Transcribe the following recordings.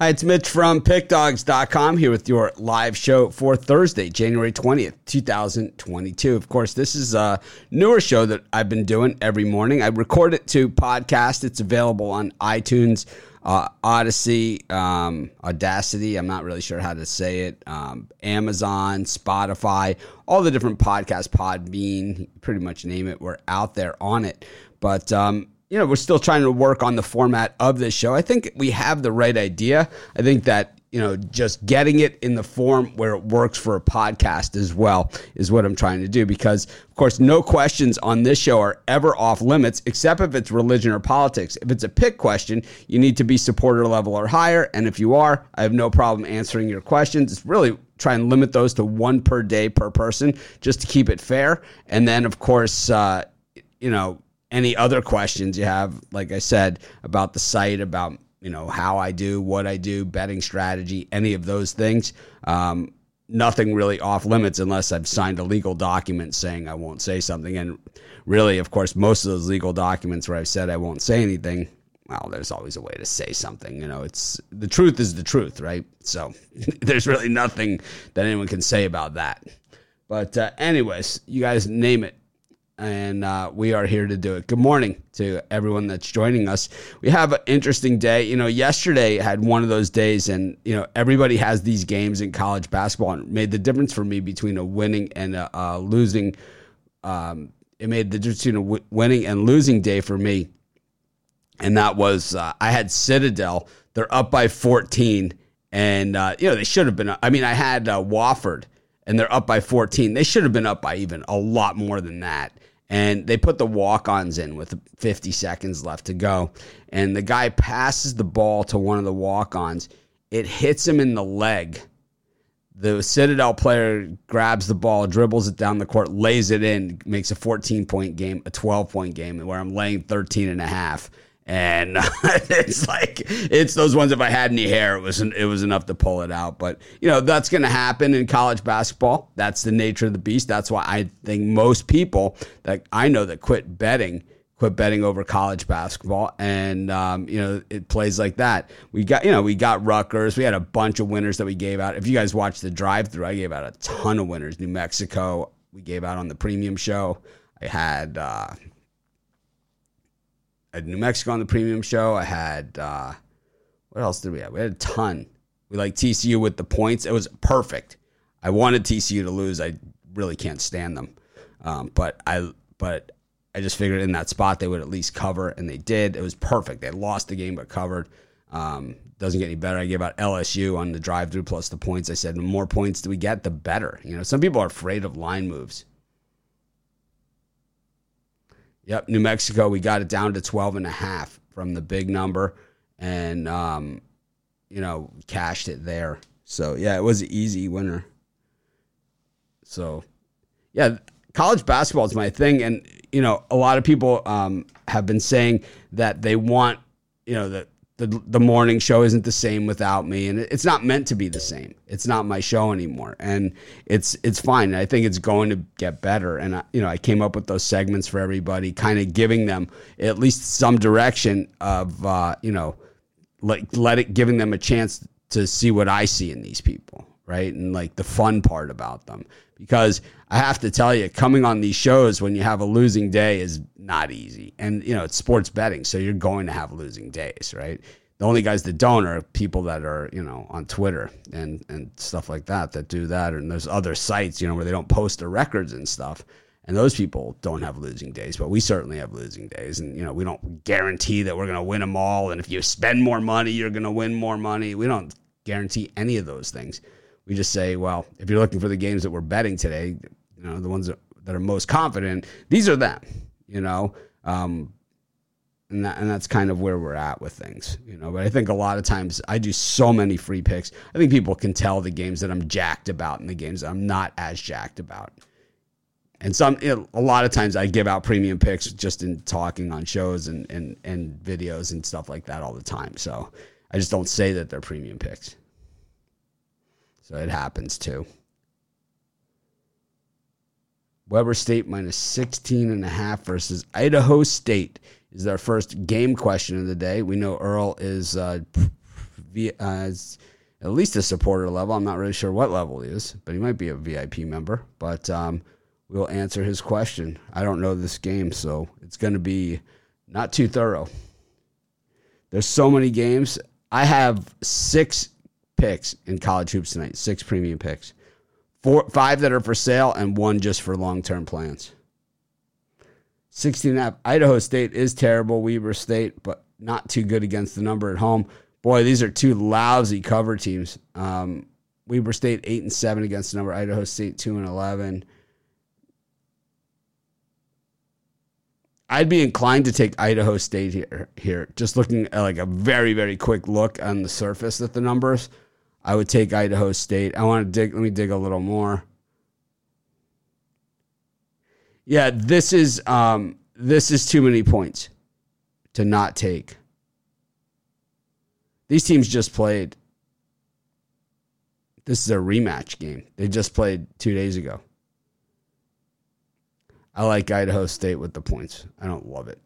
Hi, it's Mitch from PickDogs.com here with your live show for Thursday, January 20th, 2022. Of course, this is a newer show that I've been doing every morning. I record it to podcast. It's available on iTunes, Odyssey, Audacity. I'm not really sure how to say it. Amazon, Spotify, all the different podcasts, Podbean, pretty much name it. We're out there on it. But, you know, we're still trying to work on the format of this show. I think we have the right idea. I think that, you know, just getting it in the form where it works for a podcast as well is what I'm trying to do because, of course, no questions on this show are ever off limits except if it's religion or politics. If it's a pick question, you need to be supporter level or higher, and if you are, I have no problem answering your questions. It's really try and limit those to one per day per person just to keep it fair. And then, of course, you know, any other questions you have, like I said, about the site, about, you know, how I do, what I do, betting strategy, any of those things, nothing really off limits unless I've signed a legal document saying I won't say something. And really, of course, most of those legal documents where I've said I won't say anything, well, there's always a way to say something. You know, it's the truth is the truth, right? So there's really nothing that anyone can say about that. But anyways, you guys name it. And we are here to do it. Good morning to everyone that's joining us. We have an interesting day. You know, yesterday I had one of those days, and, you know, everybody has these games in college basketball, and it made the difference for me between a winning and a losing. It made the difference between a winning and losing day for me. And that was, I had Citadel. They're up by 14. And, you know, they should have been. I mean, I had Wofford, and they're up by 14. They should have been up by even a lot more than that. And they put the walk-ons in with 50 seconds left to go. And the guy passes the ball to one of the walk-ons. It hits him in the leg. The Citadel player grabs the ball, dribbles it down the court, lays it in, makes a 14-point game, a 12-point game, where I'm laying 13.5. And it's like, it's those ones, if I had any hair, it was enough to pull it out. But, you know, that's going to happen in college basketball. That's the nature of the beast. That's why I think most people that I know that quit betting over college basketball. And, you know, it plays like that. We got Rutgers. We had a bunch of winners that we gave out. If you guys watched the drive-thru, I gave out a ton of winners. New Mexico, we gave out on the premium show. I had New Mexico on the premium show. I had, what else did we have? We had a ton. We liked TCU with the points. It was perfect. I wanted TCU to lose. I really can't stand them. But I just figured in that spot they would at least cover, and they did. It was perfect. They lost the game but covered. Doesn't get any better. I gave out LSU on the drive-thru plus the points. I said, the more points do we get, the better. You know, some people are afraid of line moves. Yep, New Mexico, we got it down to 12.5 from the big number and, you know, cashed it there. So, yeah, it was an easy winner. So, yeah, college basketball is my thing. And, you know, a lot of people have been saying that they want, you know, that the morning show isn't the same without me. And it's not meant to be the same. It's not my show anymore. And it's fine. I think it's going to get better. And, I came up with those segments for everybody, kind of giving them at least some direction of, you know, like giving them a chance to see what I see in these people. Right. And like the fun part about them, because I have to tell you, coming on these shows when you have a losing day is not easy. And, you know, it's sports betting. So you're going to have losing days. Right. The only guys that don't are people that are, you know, on Twitter and stuff like that do that. And there's other sites, you know, where they don't post their records and stuff. And those people don't have losing days, but we certainly have losing days. And, you know, we don't guarantee that we're going to win them all. And if you spend more money, you're going to win more money. We don't guarantee any of those things. We just say, well, if you're looking for the games that we're betting today, you know, the ones that are most confident, these are them, you know, and that's kind of where we're at with things, you know. But I think a lot of times I do so many free picks. I think people can tell the games that I'm jacked about and the games that I'm not as jacked about. And a lot of times I give out premium picks just in talking on shows and videos and stuff like that all the time. So I just don't say that they're premium picks. So it happens too. Weber State minus 16.5 versus Idaho State is our first game question of the day. We know Earl is at least a supporter level. I'm not really sure what level he is, but he might be a VIP member. But we'll answer his question. I don't know this game, so it's going to be not too thorough. There's so many games. I have 6 picks in College Hoops tonight, 6 premium picks. 5 that are for sale and 1 just for long-term plans. 16.5. Idaho State is terrible. Weber State, but not too good against the number at home. Boy, these are 2 lousy cover teams. Weber State 8-7 against the number. Idaho State 2-11. I'd be inclined to take Idaho State here. Just looking at like a very, very quick look on the surface at the numbers, I would take Idaho State. I want to dig. Let me dig a little more. Yeah, this is too many points to not take. These teams just played. This is a rematch game. They just played 2 days ago. I like Idaho State with the points. I don't love it.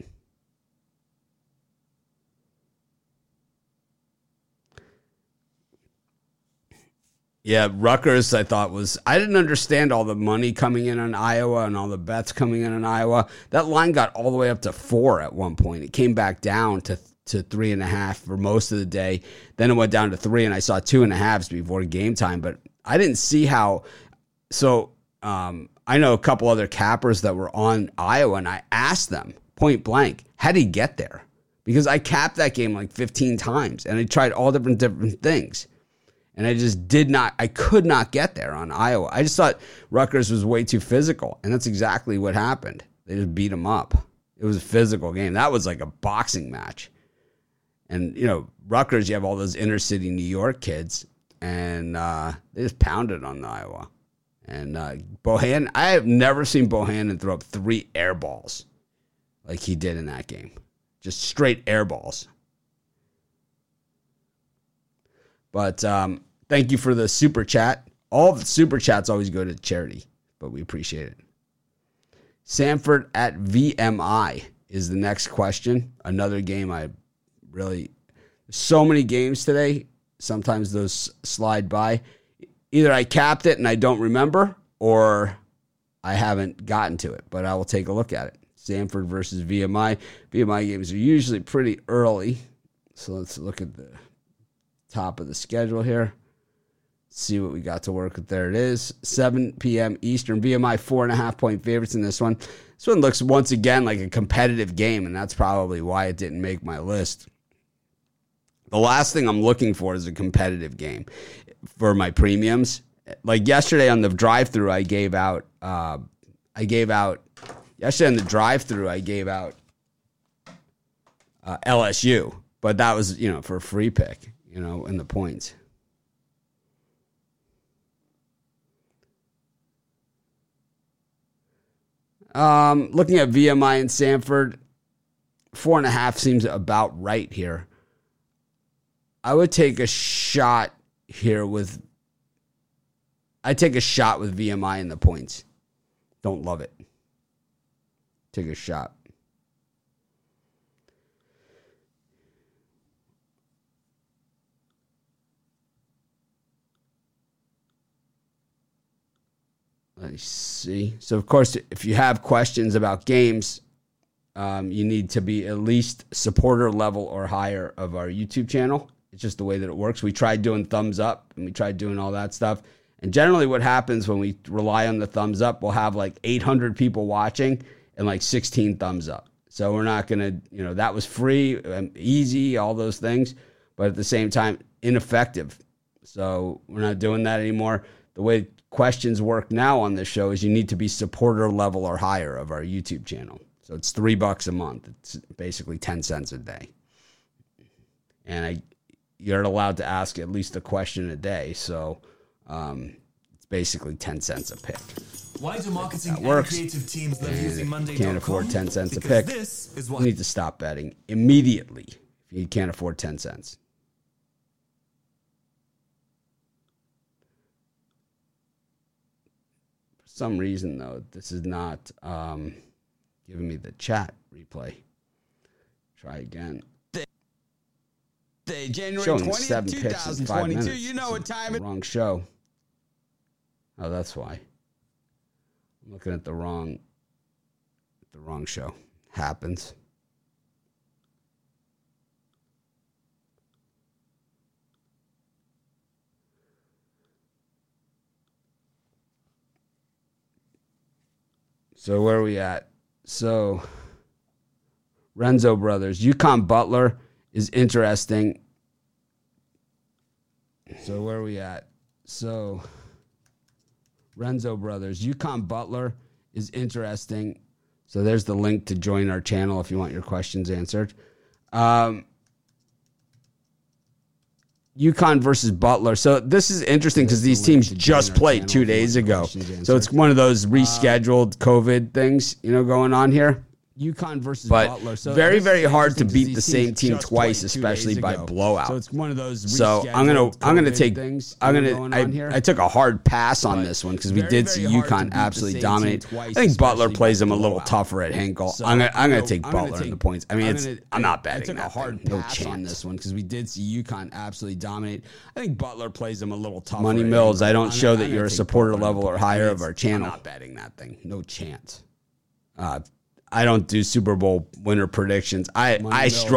Yeah, Rutgers, I thought I didn't understand all the money coming in on Iowa and all the bets coming in on Iowa. That line got all the way up to 4 at one point. It came back down to 3.5 for most of the day. Then it went down to 3, and I saw 2.5s before game time. But I didn't see how. So I know a couple other cappers that were on Iowa, and I asked them point blank, how did he get there? Because I capped that game like 15 times, and I tried all different things. And I just could not get there on Iowa. I just thought Rutgers was way too physical, and that's exactly what happened. They just beat them up. It was a physical game. That was like a boxing match. And, you know, Rutgers, you have all those inner-city New York kids, and they just pounded on Iowa. And Bohannon, I have never seen Bohannon throw up 3 air balls like he did in that game. Just straight air balls. But thank you for the super chat. All the super chats always go to charity, but we appreciate it. Sanford at VMI is the next question. Another game so many games today. Sometimes those slide by. Either I capped it and I don't remember, or I haven't gotten to it, but I will take a look at it. Sanford versus VMI. VMI games are usually pretty early. So let's look at the top of the schedule here. See what we got to work with. There it is. 7 p.m. Eastern. VMI 4.5-point favorites in this one. This one looks once again like a competitive game, and that's probably why it didn't make my list. The last thing I'm looking for is a competitive game for my premiums. Like yesterday on the drive-thru, I gave out LSU, but that was, you know, for a free pick. You know, in the points. Looking at VMI and Sanford, 4.5 seems about right here. I would take a shot here with. I take a shot with VMI in the points. Don't love it. Take a shot. I see. So, of course, if you have questions about games, you need to be at least supporter level or higher of our YouTube channel. It's just the way that it works. We tried doing thumbs up, and we tried doing all that stuff. And generally what happens when we rely on the thumbs up, we'll have like 800 people watching and like 16 thumbs up. So we're not going to, you know, that was free, easy, all those things, but at the same time, ineffective. So we're not doing that anymore. The way questions work now on this show is you need to be supporter level or higher of our YouTube channel. So it's $3 a month. It's basically 10 cents a day. And you're allowed to ask at least a question a day. So it's basically 10 cents a pick. Why do marketing and creative teams love using Monday.com? Can't afford 10 cents a pick. You need to stop betting immediately if you can't afford 10 cents. Some reason, though, this is not giving me the chat replay. Try again. They Wednesday, January 20th, 2022. You know what time it is. Wrong show. Oh, that's why. I'm looking at the wrong show. Happens. So where are we at? So Renzo Brothers, UConn Butler is interesting. So where are we at? So Renzo Brothers, UConn Butler is interesting. So there's the link to join our channel if you want your questions answered. UConn versus Butler. So this is interesting because these teams just played 2 days ago. So it's one of those rescheduled COVID things, you know, going on here. UConn versus Butler. So very, very hard to beat the same team twice, especially by blowout. So it's one of those. So I'm gonna take things. I took a hard pass on this one because we did see UConn absolutely dominate. I think Butler plays them a little tougher at Hinkle. So I'm gonna take Butler in the points. I mean, I'm not betting. I took a hard pass on this one because we did see UConn absolutely dominate. I think Butler plays them a little tougher. Money Mills, I don't show that you're a supporter level or higher of our channel. I'm not betting that thing. No chance. I don't do Super Bowl winner predictions. This year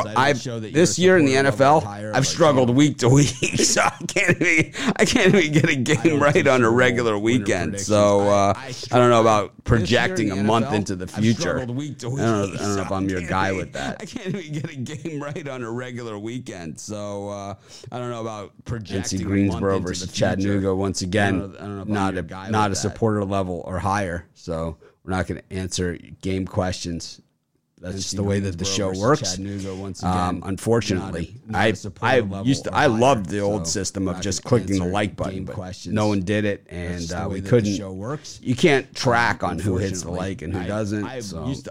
in the NFL, I've struggled week to week, so I can't even get a game right on a regular weekend. So I don't know about projecting a month into the future. I don't know if I'm your guy with that. I can't even get a game right on a regular weekend. So I don't know about projecting. NC Greensboro versus Chattanooga once again. Not a supporter level or higher. So. We're not going to answer game questions. That's just the way that the show works. Once again, unfortunately, I loved the old system of just clicking the like button, but no one did it, and we couldn't. The show works. You can't track on who hits the like and who doesn't.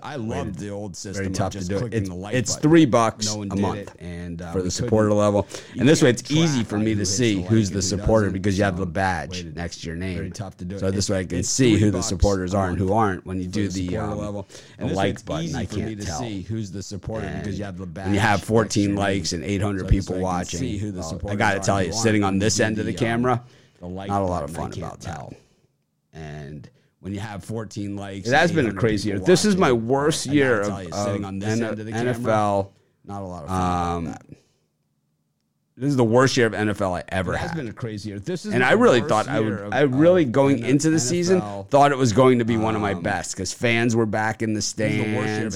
I loved the old system. Very tough to do. It's $3 a month and for the supporter level, and this way it's easy for me to see who's the supporter because you have the badge next to your name. Very tough to do. So this way I can see who the supporters are and who aren't when you do the like button. I can't. To see who's the supporter because you have the badge. And you have 14 likes and 800 people watching. See who the supporters I got to tell you, sitting on this end of the camera, not a lot of fun about that. And when you have 14 likes, it has been a crazy year. This is my worst year of NFL. Not a lot of fun about that. This is the worst year of NFL I ever had. It has been a crazy year. And I really thought going into the season, thought it was going to be one of my best because fans were back in the stands.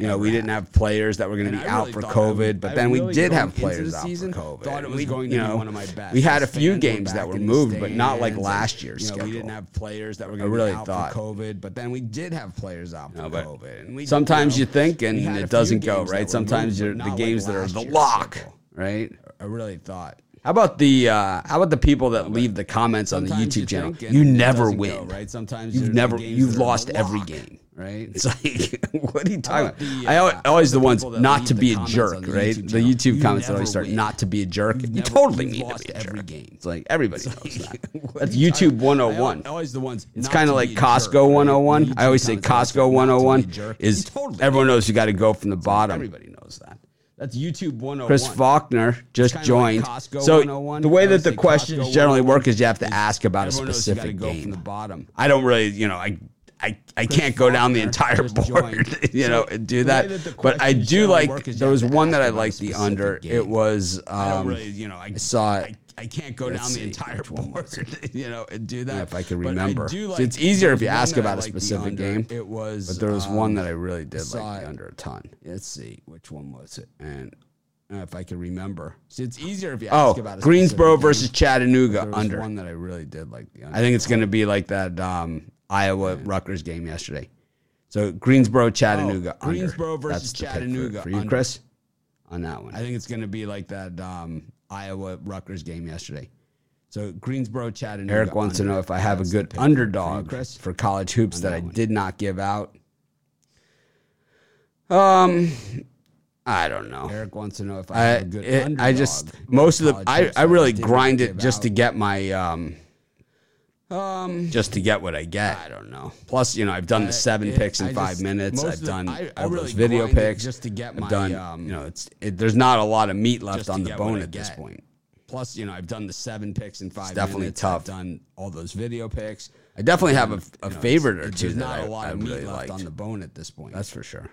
We didn't have players that were going to be out for COVID, but then we did have players out for COVID. Thought it was going to be one of my best. We had a few games that were moved, but not like last year's schedule. We didn't have players that were going to be out for COVID, but then we did have players out for COVID. Sometimes you think and it doesn't go, right? Sometimes the games that are the lock, right? I really thought. How about the people that leave the comments on the YouTube channel? You never win, right? Sometimes you've lost every game, right? It's like, what are you talking about? I always the ones not to be a jerk, right? The YouTube comments that always start not to be a jerk. You totally need to be a jerk. It's like everybody knows that. That's YouTube 101. Always the ones. It's kind of like Costco 101. I always say Costco 101 is everyone knows you got to go from the bottom. Everybody knows that. That's YouTube 101. Chris Faulkner just joined. Like so the way that the questions generally work is you have to ask about a specific game. From the bottom. I don't really, I can't go down the entire board, and do that. But I do like, there was one that I liked the under. Game. It was, I saw it. I can't go down the entire board, and do that. Yeah, if I can remember. So it's easier if you ask about a specific game. It was, but there was one that I really did like the under a ton. Let's see, which one was it? And if I can remember. So it's easier if you ask about a specific game. Greensboro versus Chattanooga under. There was one that I really did like the under. I think it's going to be like that Iowa Rutgers game yesterday. So Greensboro, Chattanooga under. Greensboro versus Chattanooga for you, Chris, on that one. I think it's going to be like that Iowa Rutgers game yesterday. So Greensboro, Chattanooga. Eric wants to know if I have a good underdog for college hoops that I did not give out. I don't know. Eric wants to know if I have a good underdog. I really grind it just to get my Just to get what I get. I don't know. Plus, you know, I've done the seven picks in 5 minutes. I've done all those video picks. Just to get my, you know, there's not a lot of meat left on the bone at this point. Plus, you know, I've done the seven picks in 5 minutes. It's definitely tough. I've done all a video picks. I definitely have a favorite or two that I really liked. There's not a lot of meat left on the bone at this point. That's for sure.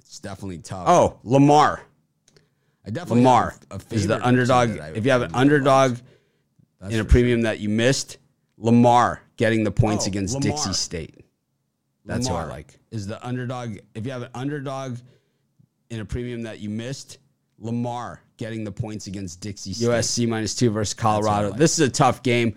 It's definitely tough. Oh, Lamar. I definitely Lamar is the underdog. If you have an underdog in a premium that you missed, Lamar getting the points against Dixie State. That's who I like. Is the underdog. If you have an underdog in a premium that you missed, Lamar getting the points against Dixie State. USC -2 versus Colorado. Like. This is a tough game.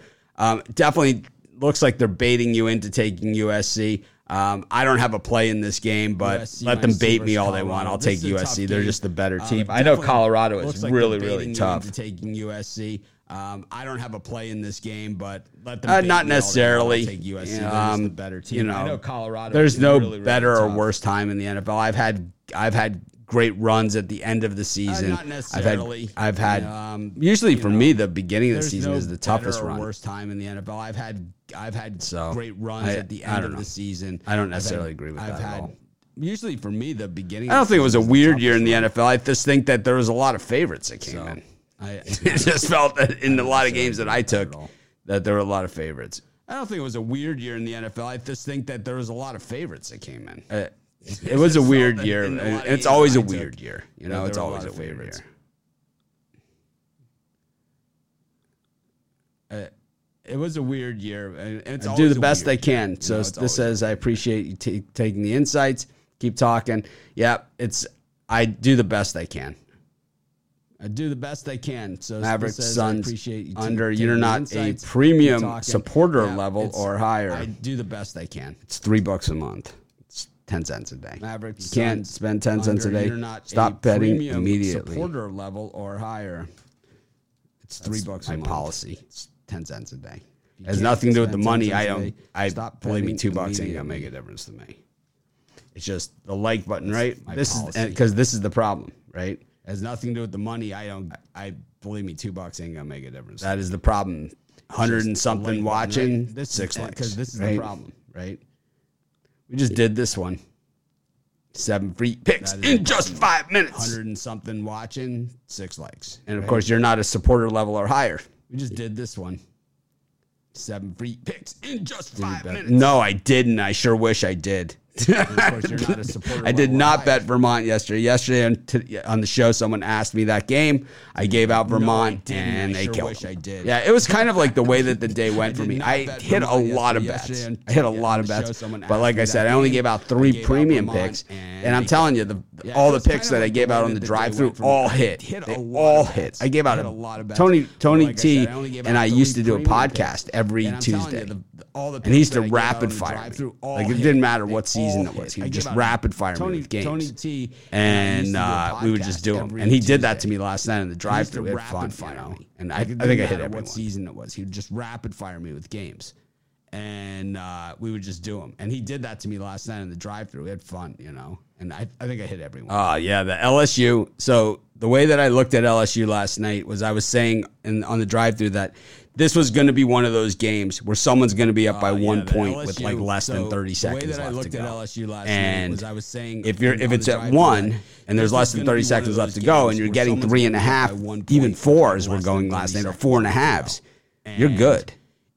Definitely looks like they're baiting you into taking USC. I don't have a play in this game, but USC let them bait me all Colorado. They want. I'll take USC. They're just the better team. I know Colorado is really, like really tough. Into taking USC. I don't have a play in this game, but let them. Not necessarily. Take USC. They're just the better team. You know, I know Colorado. There's no really, really better or worse time in the NFL. I've had great runs at the end of the season. Not necessarily. I've had usually for me the beginning of the season is the toughest run. Worst time in the NFL. I've had great runs at the end of the season. I don't necessarily agree with that at all. Usually for me the beginning. I don't think it was a weird year in the NFL. I just think that there was a lot of favorites that came in. I just felt that in a lot of games that I took that there were a lot of favorites. I don't think it was a weird year in the NFL. I just think that there was a lot of favorites that came in. It was a weird year. It's always a weird year. You know, it's always a weird year. It was a weird year. I do the best I can. So this says, I appreciate you taking the insights. Keep talking. Yeah, I do the best I can. I do the best I can. So Maverick Suns appreciate you under. You're not insights, a premium supporter level or higher. I do the best I can. It's $3 a month. 10 cents a day. Maverick you Suns can't spend 10 cents a day. You're not stop betting immediately. Supporter level or higher. It's $3 a month. My policy. It's 10 cents a day. It has nothing to do with the money. I don't. I believe me, $2 ain't gonna make a difference to me. It's just the like button, right? This policy. Is because this is the problem, right? It has nothing to do with the money. I don't. I believe me, $2 ain't gonna make a difference. That is the problem. 100 and something watching. Button, right? This 6 likes because this is the problem, right? We just did this one. 7 free picks in just 5 minutes. 100 and something watching, 6 likes. And, of course, you're not a supporter level or higher. We just did this one. 7 free picks in just 5 minutes. No, I didn't. I sure wish I did. And of course, you're not a supporter I did not bet Vermont yesterday. Yesterday on the show, someone asked me that game. I gave out Vermont, and they killed them. I did. Yeah, it was kind of like the way that the day went for me. I hit a lot of bets. But like I said, I only gave out 3 premium picks. And I'm telling you, all the picks that I gave out on the drive-through all hit. They all hit. I gave out a lot of bets. Tony T and I used to do a podcast every Tuesday. And he used to rapid fire me. Like, it didn't matter what season it was. He would just rapid fire me with games. Tony T and we would just do them. And he did that to me last night in the drive-thru. It was fun, you know. And I think I hit everyone. What season it was. He would just rapid fire me with games. And we would just do them. And he did that to me last night in the drive-thru. We had fun, you know. And I think I hit everyone. Oh, yeah, the LSU. So the way that I looked at LSU last night was I was saying on the drive-thru that this was going to be one of those games where someone's going to be up by 1 point LSU, with like less than 30 seconds left to go. The way that I looked at LSU last night was I was saying if it's at 1 and there's less than 30 seconds left to go and you're getting 3.5, even 4s were going last night or 4.5s, you're good.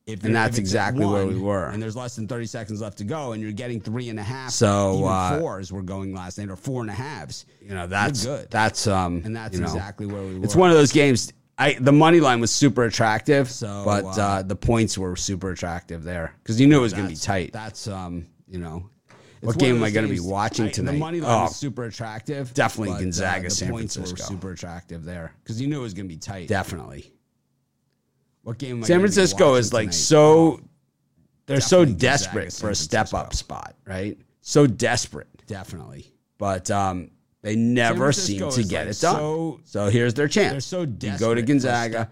And that's exactly where we were. And there's less than 30 seconds left to go, and you're getting 3.5. So 4s were going last night or 4.5s. You know that's good. And that's exactly where we were. It's one of those games. The money line was super attractive, but the points were super attractive there because you knew it was going to be tight. That's you know, what game am I going to be watching tonight? The money line was super attractive. Definitely Gonzaga, San Francisco. The points were super attractive there because you knew it was going to be tight. Definitely. What game? Am I San Francisco is like tonight? So. They're definitely so desperate Gonzaga, for a step-up spot, right? So desperate, definitely, but they never seem to get it done. So here's their chance. So you go to Gonzaga.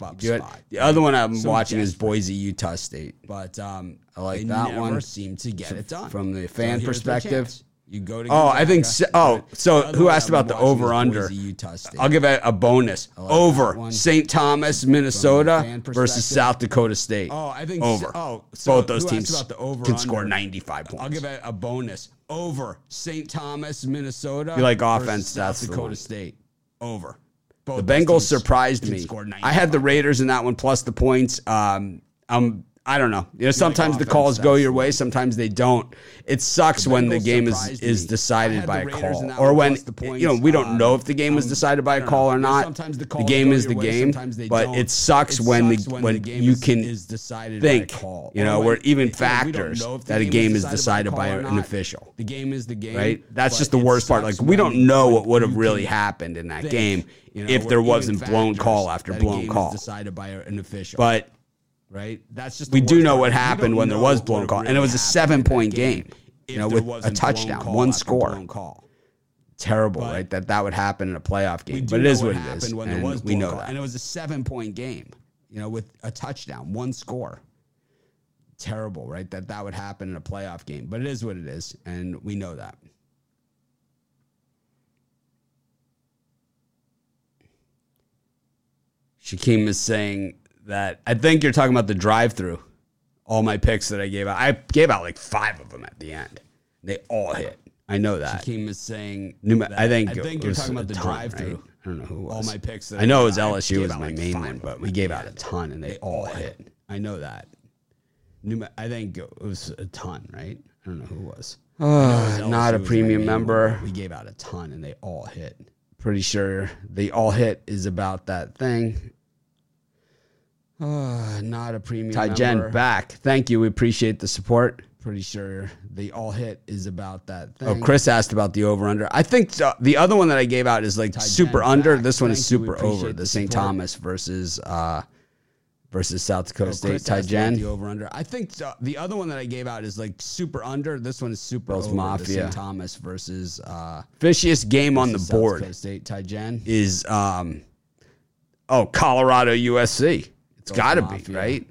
The other one I'm watching is Boise, Utah State. But I like that one. They never seem to get it done. From the fan perspective, You go to Gonzaga, I think so. Who asked about the over-under? I'll give it a bonus. Over. St. Thomas, Minnesota versus South Dakota State. I think over. Both those teams can score 95 points. I'll give it a bonus. Over. St. Thomas, Minnesota. You like offense, South Dakota State. Over. The Bengals surprised me. I had the Raiders in that one, plus the points. I don't know. You know, sometimes the calls go your way, sometimes they don't. It sucks when the game is decided by a call, or when we don't know if the game was decided by a call or not. Sometimes the game is the game, but it sucks when you can think, or even factors that a game is decided by an official. The game is the game, right? That's just the worst part. Like, we don't know what would have really happened in that game if there wasn't blown call after blown call decided by an official, but. Right, that's just we do know what happened when there was blown call, and it was a 7-point game. With a touchdown, one score. Terrible, right? That would happen in a playoff game, but it is what it is, and we know that. And it was a 7-point game, with a touchdown, one score. Terrible, right? That would happen in a playoff game, but it is what it is, and we know that. Shakim is saying. That I think you're talking about the drive-through. All my picks that I gave out. I gave out like 5 of them at the end. They all hit. I know that. Shaquem is saying I think you're talking about the drive-through. Right? I don't know who it was. All my picks that I know it was LSU was my main one, but we gave out a ton and they all hit. I know that. I think it was a ton, right? I don't know who it was. Not a premium member. We gave out a ton and they all hit. Pretty sure they all hit is about that thing. Not a premium member. Tyjen back. Thank you. We appreciate the support. Pretty sure the all hit is about that thing. Chris asked about the over-under. I think the other one that I gave out is like Tyjen super back. Under. This one is super over. The St. Thomas versus South Dakota State. Tyjen. The over-under. I think the other one that I gave out is like super under. This one is super Bills over. Mafia. The St. Thomas versus... Fishiest game on the board is Colorado USC. It's got to be, right?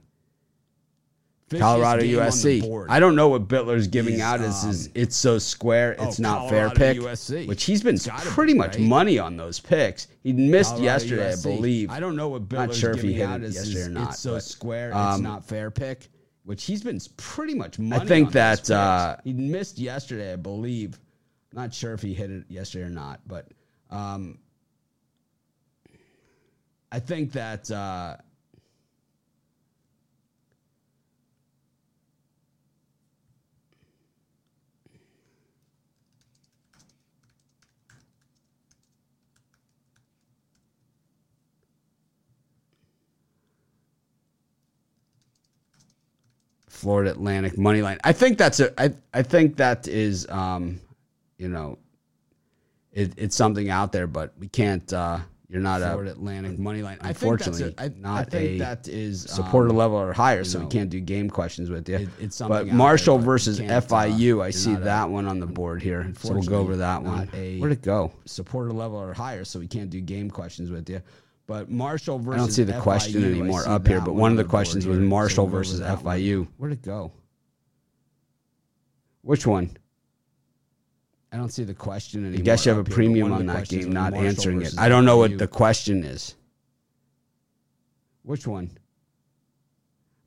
Colorado USC. I don't know what Butler's giving out is it's so square, it's not Colorado fair pick, USC. Which he's been pretty much money on those picks. He missed Colorado yesterday, USC. I believe. I don't know what Butler's giving out is or not, it's so square, it's not fair pick, which he's been pretty much money on. I think on that he missed yesterday, I believe. Not sure if he hit it yesterday or not, but I think that Florida Atlantic money line. I think that's I think that is, it's something out there, but we can't. You're not Florida Atlantic money line. Unfortunately, supporter level or higher, so we can't do game questions with you. It's something. But Marshall versus FIU, I see that one on the board here, so we'll go over that one. Where'd it go? Supporter level or higher, so we can't do game questions with you. But Marshall versus FIU. I don't see the question anymore up here, but one of the questions was Marshall versus FIU. Where'd it go? Which one? I don't see the question anymore. I guess you have a premium on that game, not answering it. I don't know what the question is. Which one?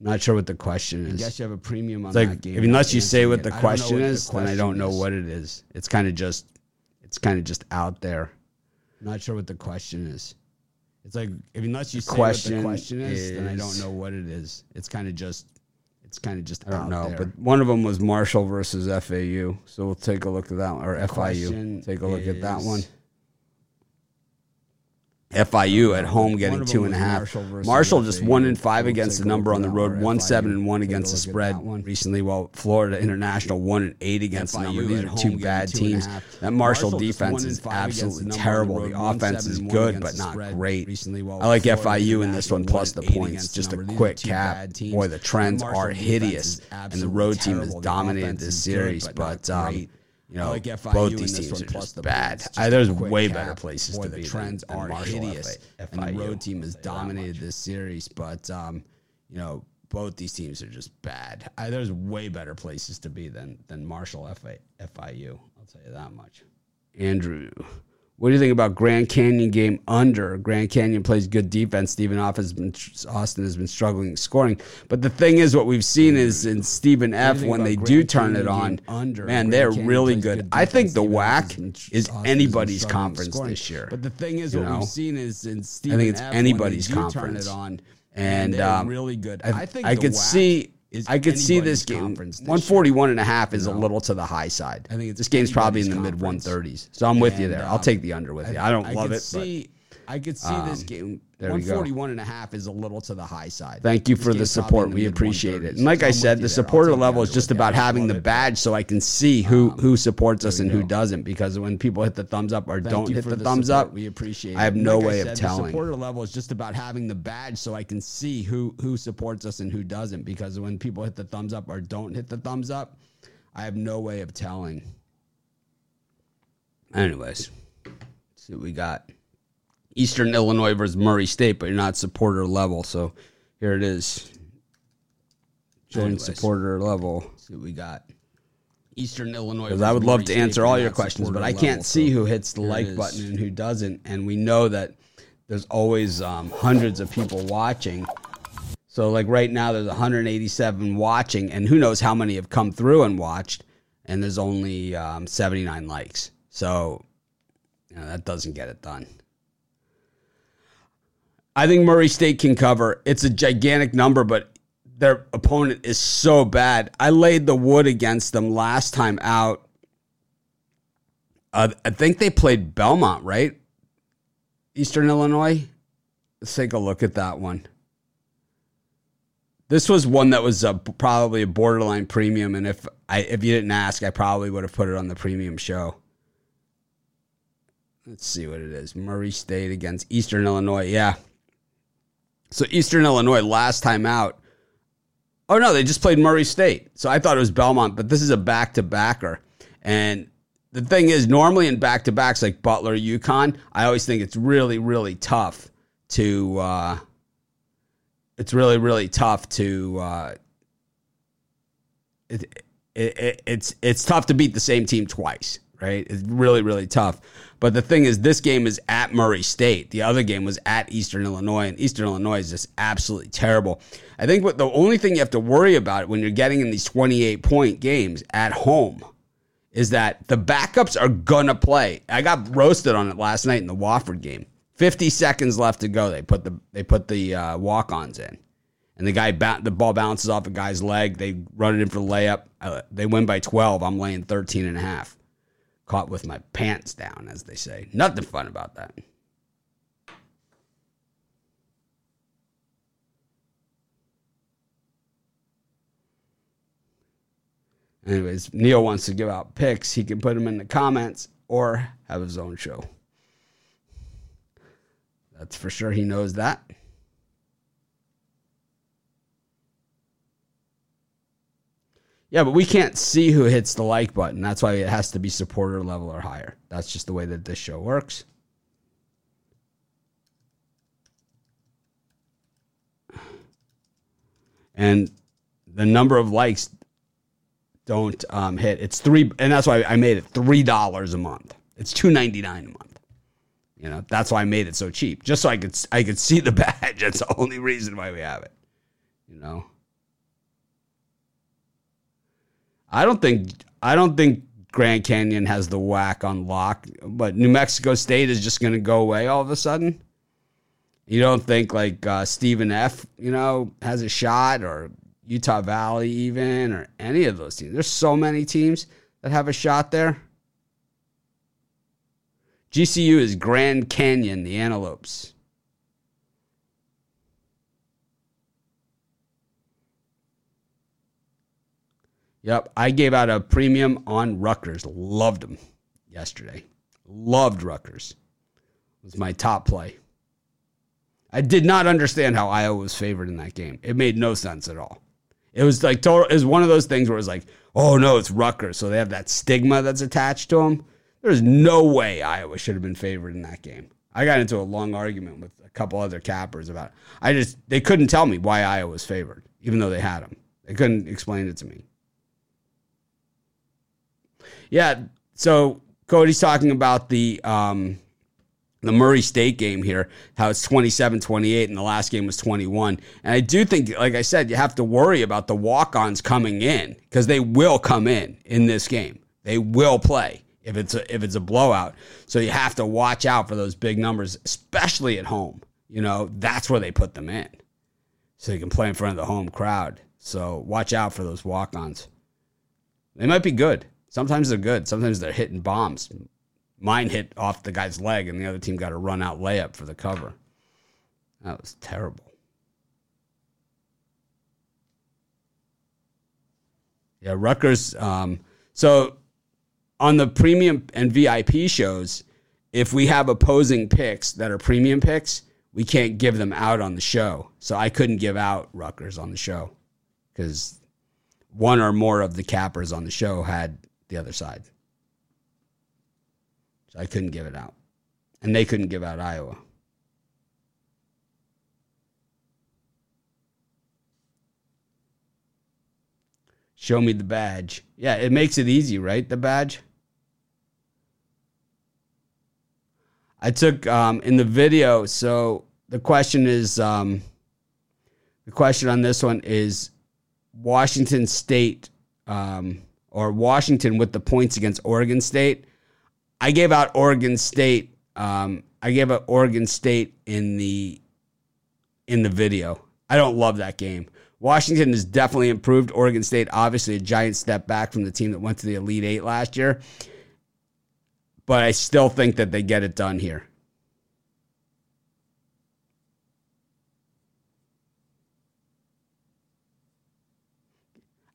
Not sure what the question is. I guess you have a premium on that game. Unless you say what the question is, then I don't know what it is. It's kind of just, out there. Not sure what the question is. It's like, unless you say what the question is, then I don't know what it is. It's kind of just I don't know. There. But one of them was Marshall versus FAU, so we'll take a look at that one, or FIU. Take a look at that one. FIU at home getting 2.5. Marshall just 1-5 against the number on the road, 1-7-1 against the spread recently, while Florida International 1-8 against the number. These are two bad teams. That Marshall defense is absolutely terrible. The offense is good, but not great. I like FIU in this one, plus the points. Just a quick cap. Boy, the trends are hideous, and the road team has dominated this series, but... both these teams are just bad. There's way better places to be. The trends are hideous, and the road team has dominated this series. But both these teams are just bad. There's way better places to be than Marshall FIU. I'll tell you that much. Andrew, what do you think about Grand Canyon game under? Grand Canyon plays good defense. Stephen F. Austin has been struggling scoring. But the thing is, what we've seen is in Stephen F., when they do turn it on, man, they're really good. I think the WAC is anybody's conference this year. But the thing is, what we've seen is in Stephen F., I think it's anybody's conference. And they're really good. I could see... I could see this game. 141.5 is a little to the high side. I think this game's probably in the mid-130s. So I'm with you there. I'll take the under with you. I don't love it, but I could see this game. 141.5 is a little to the high side. Thank you for the support. We appreciate it. And like I said, the supporter level is just about having the badge so I can see who supports us and who doesn't. Because when people hit the thumbs up or don't hit the thumbs up, we appreciate it. I have no way of telling. The supporter level is just about having the badge so I can see who supports us and who doesn't. Because when people hit the thumbs up or don't hit the thumbs up, I have no way of telling. Anyways, let's see what we got. Eastern Illinois versus Murray State, but you're not supporter level, so here it is. Join supporter level. Let's see what we got. Eastern Illinois. Because I would love to answer all your questions, but I can't see who hits the like button and who doesn't, and we know that there's always hundreds of people watching. So, like right now, there's 187 watching, and who knows how many have come through and watched, and there's only 79 likes. So, you know, that doesn't get it done. I think Murray State can cover. It's a gigantic number, but their opponent is so bad. I laid the wood against them last time out. I think they played Belmont, right? Eastern Illinois? Let's take a look at that one. This was one that was probably a borderline premium, and if you didn't ask, I probably would have put it on the premium show. Let's see what it is. Murray State against Eastern Illinois. Yeah. So Eastern Illinois last time out. Oh, no, they just played Murray State. So I thought it was Belmont, but this is a back-to-backer. And the thing is, normally in back-to-backs like Butler, UConn, I always think it's really, really tough to... It's tough to beat the same team twice, right? It's really, really tough. But the thing is, this game is at Murray State. The other game was at Eastern Illinois, and Eastern Illinois is just absolutely terrible. I think the only thing you have to worry about when you're getting in these 28-point games at home is that the backups are going to play. I got roasted on it last night in the Wofford game. 50 seconds left to go. They put the walk-ons in, and the ball bounces off a guy's leg. They run it in for the layup. They win by 12. I'm laying 13.5. Caught with my pants down, as they say. Nothing fun about that. Anyways, Neil wants to give out picks. He can put them in the comments or have his own show. That's for sure. He knows that. Yeah, but we can't see who hits the like button. That's why it has to be supporter level or higher. That's just the way that this show works. And the number of likes don't hit. It's $3, and that's why I made it $3 a month. It's $2.99 a month. You know, that's why I made it so cheap, just so I could see the badge. That's the only reason why we have it. You know. I don't think Grand Canyon has the whack on lock, but New Mexico State is just going to go away all of a sudden. You don't think like Stephen F., has a shot, or Utah Valley even, or any of those teams. There's so many teams that have a shot there. GCU is Grand Canyon, the Antelopes. Yep, I gave out a premium on Rutgers. Loved them yesterday. Loved Rutgers. It was my top play. I did not understand how Iowa was favored in that game. It made no sense at all. It was like total. It was one of those things where it was like, oh no, it's Rutgers, so they have that stigma that's attached to them. There's no way Iowa should have been favored in that game. I got into a long argument with a couple other cappers about it. They couldn't tell me why Iowa was favored, even though they had them. They couldn't explain it to me. Yeah, So Cody's talking about the Murray State game here, how it's 27-28 and the last game was 21. And I do think, like I said, you have to worry about the walk-ons coming in because they will come in this game. They will play if it's a blowout. So you have to watch out for those big numbers, especially at home. You know, that's where they put them in. So you can play in front of the home crowd. So watch out for those walk-ons. They might be good. Sometimes they're good. Sometimes they're hitting bombs. Mine hit off the guy's leg, and the other team got a run-out layup for the cover. That was terrible. Yeah, Rutgers. So on the premium and VIP shows, if we have opposing picks that are premium picks, we can't give them out on the show. So I couldn't give out Rutgers on the show because one or more of the cappers on the show had the other side. So I couldn't give it out. And they couldn't give out Iowa. Show me the badge. Yeah, it makes it easy, right? The badge. I took in the video. So the question is, the question on this one is Washington State or Washington with the points against Oregon State. I gave out Oregon State. I gave out Oregon State in the video. I don't love that game. Washington has definitely improved. Oregon State, obviously, a giant step back from the team that went to the Elite Eight last year. But I still think that they get it done here.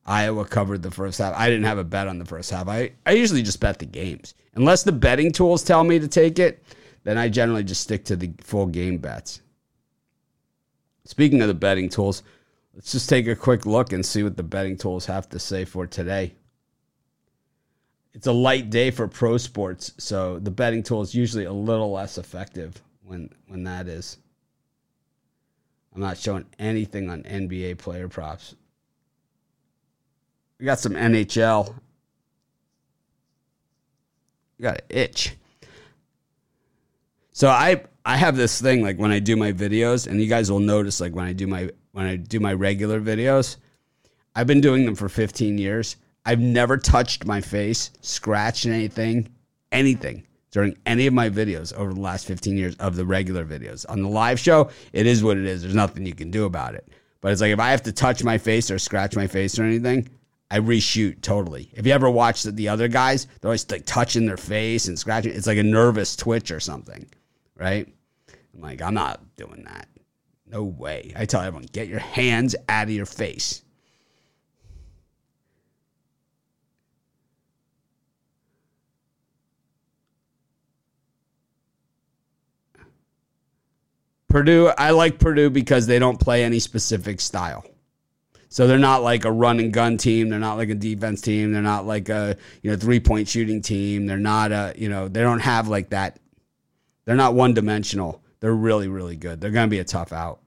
Iowa covered the first half. I didn't have a bet on the first half. I usually just bet the games. Unless the betting tools tell me to take it, then I generally just stick to the full game bets. Speaking of the betting tools, let's just take a quick look and see what the betting tools have to say for today. It's a light day for pro sports, so the betting tool is usually a little less effective when that is. I'm not showing anything on NBA player props. We got some NHL. We got an itch. So I have this thing like when I do my videos, and you guys will notice like when I do my regular videos, I've been doing them for 15 years. I've never touched my face, scratched anything during any of my videos over the last 15 years of the regular videos. On the live show, it is what it is. There's nothing you can do about it. But it's like if I have to touch my face or scratch my face or anything, I reshoot totally. If you ever watch the other guys, they're always like touching their face and scratching. It's like a nervous twitch or something, right? I'm like, I'm not doing that. No way. I tell everyone, get your hands out of your face. Purdue, I like Purdue because they don't play any specific style. So they're not like a run and gun team. They're not like a defense team. They're not like a, you know, 3-point shooting team. They're not a, you know, they don't have like that. They're not one dimensional. They're really, really good. They're going to be a tough out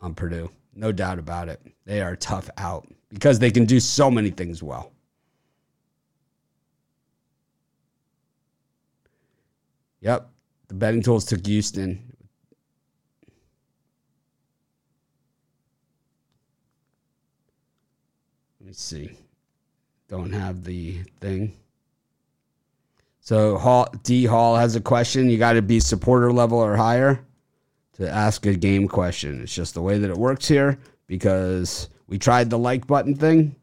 on Purdue. No doubt about it. They are tough out because they can do so many things well. Yep. The betting tools took Houston. Let's see. Don't have the thing. So D Hall has a question. You got to be supporter level or higher to ask a game question. It's just the way that it works here because we tried the like button thing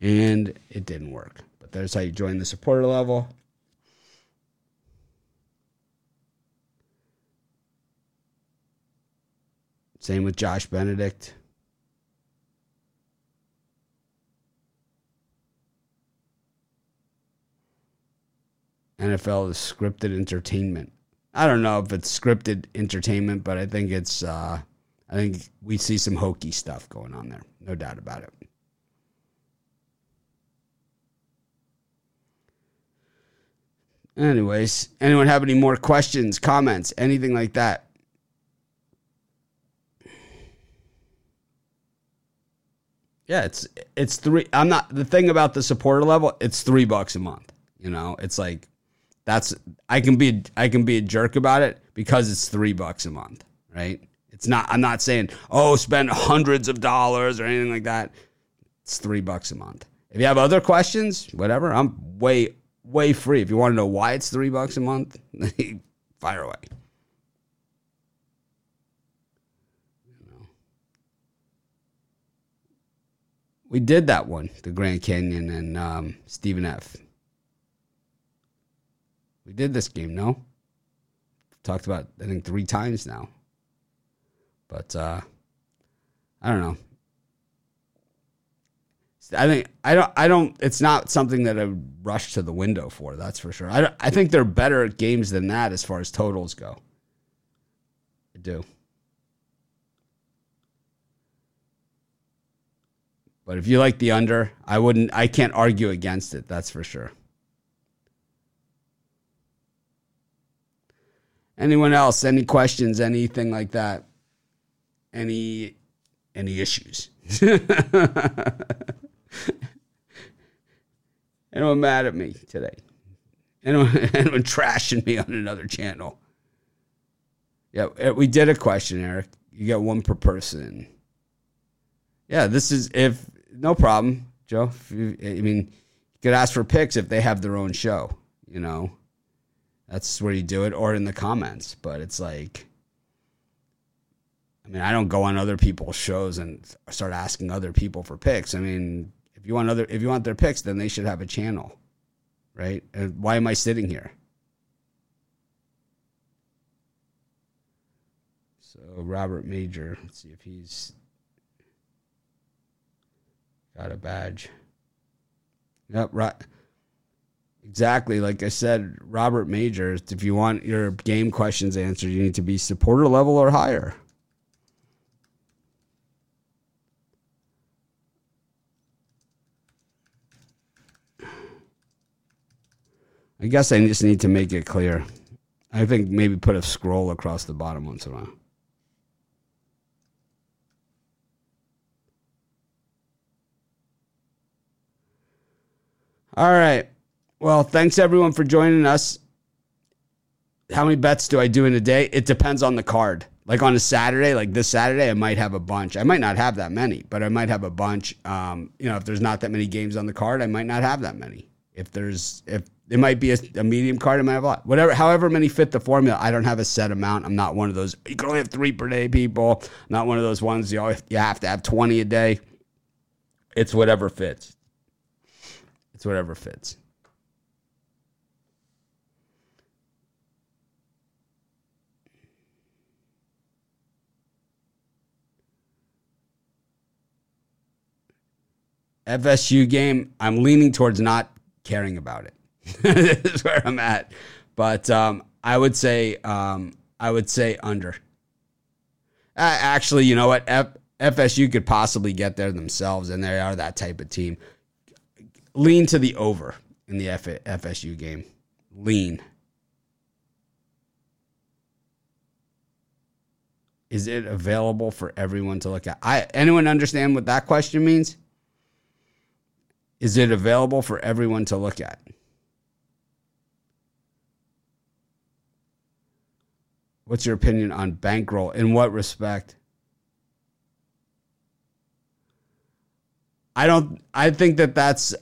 and it didn't work. But there's how you join the supporter level. Same with Josh Benedict. NFL is scripted entertainment. I don't know if it's scripted entertainment, but I think it's. I think we see some hokey stuff going on there. No doubt about it. Anyways, anyone have any more questions, comments, anything like that? Yeah, it's three. I'm not, the thing about the supporter level, it's $3 a month. You know, it's like, that's, I can be a jerk about it because it's $3 a month, right? It's not, I'm not saying, oh, spend hundreds of dollars or anything like that. It's $3 a month. If you have other questions, whatever, I'm way, way free. If you want to know why it's $3 a month, fire away. We did that one, the Grand Canyon and Stephen F. We did this game, no? Talked about, I think, 3 times now. But, I don't know. I think it's not something that I rush to the window for, that's for sure. I think they're better at games than that as far as totals go. I do. But if you like the under, I can't argue against it, that's for sure. Anyone else? Any questions? Anything like that? Any issues? Anyone mad at me today? Anyone trashing me on another channel? Yeah, we did a question, Eric. You got one per person. Yeah, this is if. No problem, Joe. You could ask for picks if they have their own show, you know. That's where you do it, or in the comments. But it's like, I don't go on other people's shows and start asking other people for picks. If you want their picks, then they should have a channel, right? And why am I sitting here? So Robert Major, let's see if he's got a badge. Yep, right. Exactly. Like I said, Robert Major, if you want your game questions answered, you need to be supporter level or higher. I guess I just need to make it clear. I think maybe put a scroll across the bottom once in a while. All right. Well, thanks everyone for joining us. How many bets do I do in a day? It depends on the card. Like on a Saturday, like this Saturday, I might have a bunch. I might not have that many, but I might have a bunch. If there's not that many games on the card, I might not have that many. If it might be a medium card, I might have a lot. Whatever, however many fit the formula. I don't have a set amount. I'm not one of those, you can only have 3 per day people. I'm not one of those ones, you have to have 20 a day. It's whatever fits. It's whatever fits. FSU game, I'm leaning towards not caring about it. This is where I'm at. But I would say under. Actually, you know what? FSU could possibly get there themselves, and they are that type of team. Lean to the over in the FSU game. Lean. Is it available for everyone to look at? Anyone understand what that question means? Is it available for everyone to look at? What's your opinion on bankroll? In what respect? I think that that's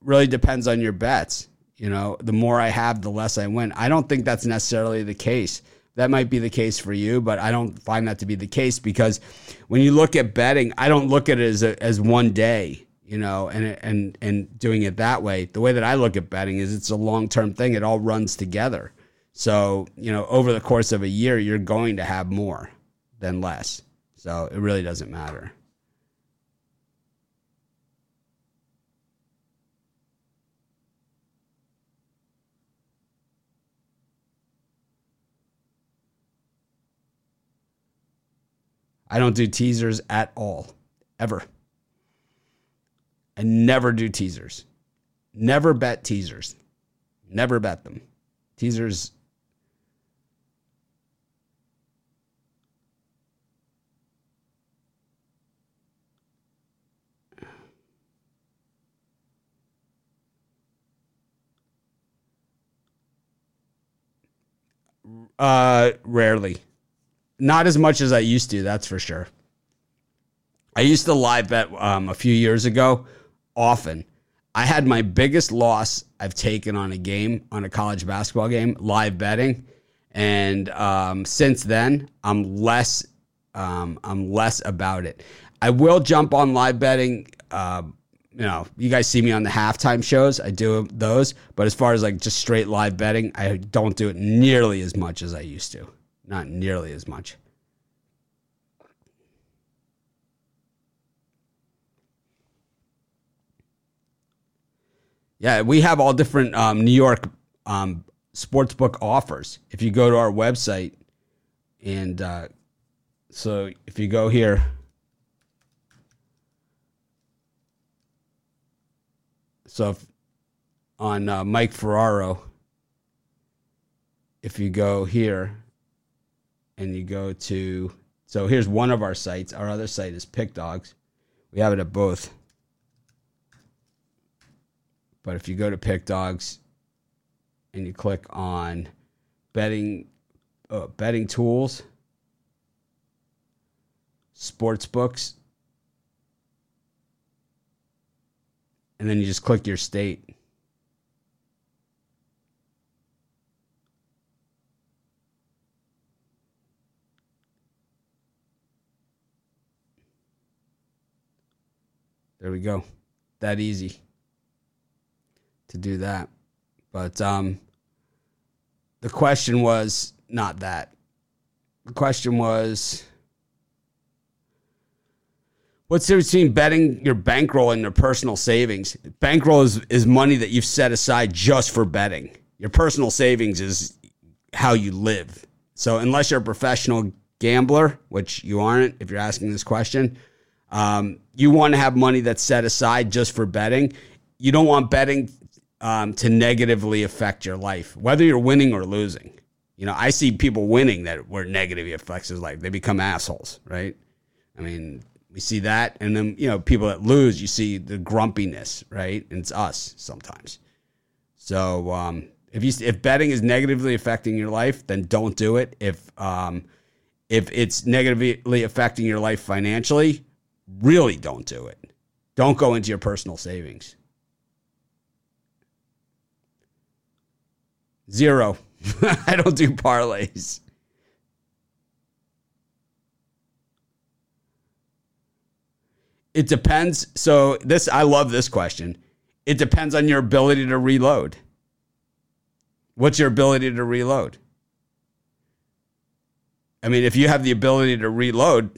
really depends on your bets. You know, the more I have, the less I win. I don't think that's necessarily the case. That might be the case for you, but I don't find that to be the case because when you look at betting, I don't look at it as one day. You know, and doing it that way, the way that I look at betting is it's a long-term thing. It all runs together. So, you know, over the course of a year, you're going to have more than less. So it really doesn't matter. I don't do teasers at all, ever. I never do teasers. Never bet teasers. Never bet them. Teasers. Rarely. Not as much as I used to, that's for sure. I used to live bet a few years ago often. I had my biggest loss I've taken on a game, on a college basketball game, live betting. And since then, I'm less about it. I will jump on live betting. You guys see me on the halftime shows. I do those. But as far as like just straight live betting, I don't do it nearly as much as I used to. Not nearly as much. Yeah, we have all different New York sportsbook offers. If you go to our website, and so if you go here, so if, on Mike Ferraro, if you go here and you go to, so here's one of our sites. Our other site is Pick Dogs. We have it at both. But if you go to Pick Dogs and you click on betting tools, sports books, and then you just click your state. There we go. That easy to do that. But the question was not that. The question was, what's the difference between betting your bankroll and your personal savings? Bankroll is money that you've set aside just for betting. Your personal savings is how you live. So unless you're a professional gambler, which you aren't if you're asking this question, you want to have money that's set aside just for betting. You don't want betting to negatively affect your life, whether you're winning or losing. You know, I see people winning that where negatively affects his life. They become assholes, right? I mean, we see that. And then, you know, people that lose, you see the grumpiness, right? And it's us sometimes. So if betting is negatively affecting your life, then don't do it. If it's negatively affecting your life financially, really don't do it. Don't go into your personal savings. Zero. I don't do parlays. It depends. So I love this question. It depends on your ability to reload. What's your ability to reload? I mean, if you have the ability to reload,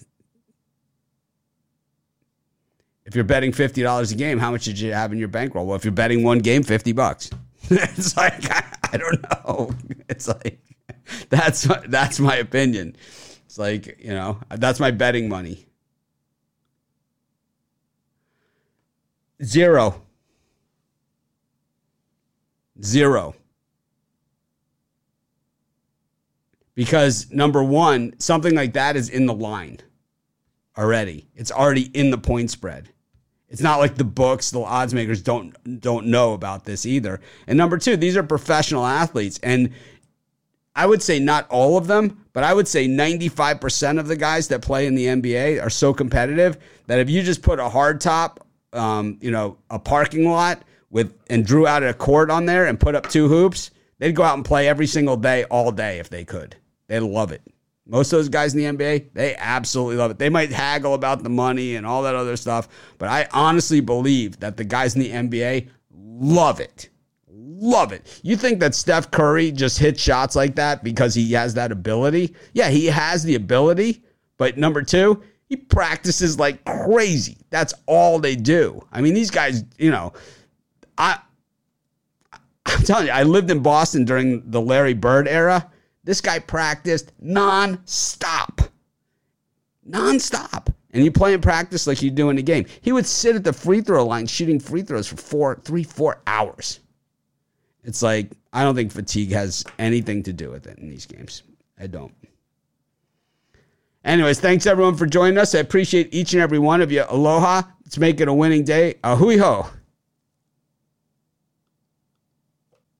if you're betting $50 a game, how much did you have in your bankroll? Well, if you're betting one game, $50. It's like, I don't know. It's like, that's my opinion. It's like, you know, that's my betting money. Zero. Because number one, something like that is in the line already. It's already in the point spread. It's not like the books, the odds makers don't know about this either. And number two, these are professional athletes. And I would say not all of them, but I would say 95% of the guys that play in the NBA are so competitive that if you just put a hard top, a parking lot and drew out a court on there and put up two hoops, they'd go out and play every single day, all day if they could. They'd love it. Most of those guys in the NBA, they absolutely love it. They might haggle about the money and all that other stuff, but I honestly believe that the guys in the NBA love it. Love it. You think that Steph Curry just hits shots like that because he has that ability? Yeah, he has the ability, but number two, he practices like crazy. That's all they do. I mean, these guys, you know, I'm telling you, I lived in Boston during the Larry Bird era. This guy practiced nonstop. And you play in practice like you do in a game. He would sit at the free throw line shooting free throws for 4 hours. It's like, I don't think fatigue has anything to do with it in these games. I don't. Anyways, thanks everyone for joining us. I appreciate each and every one of you. Aloha. Let's make it a winning day. Ahui ho.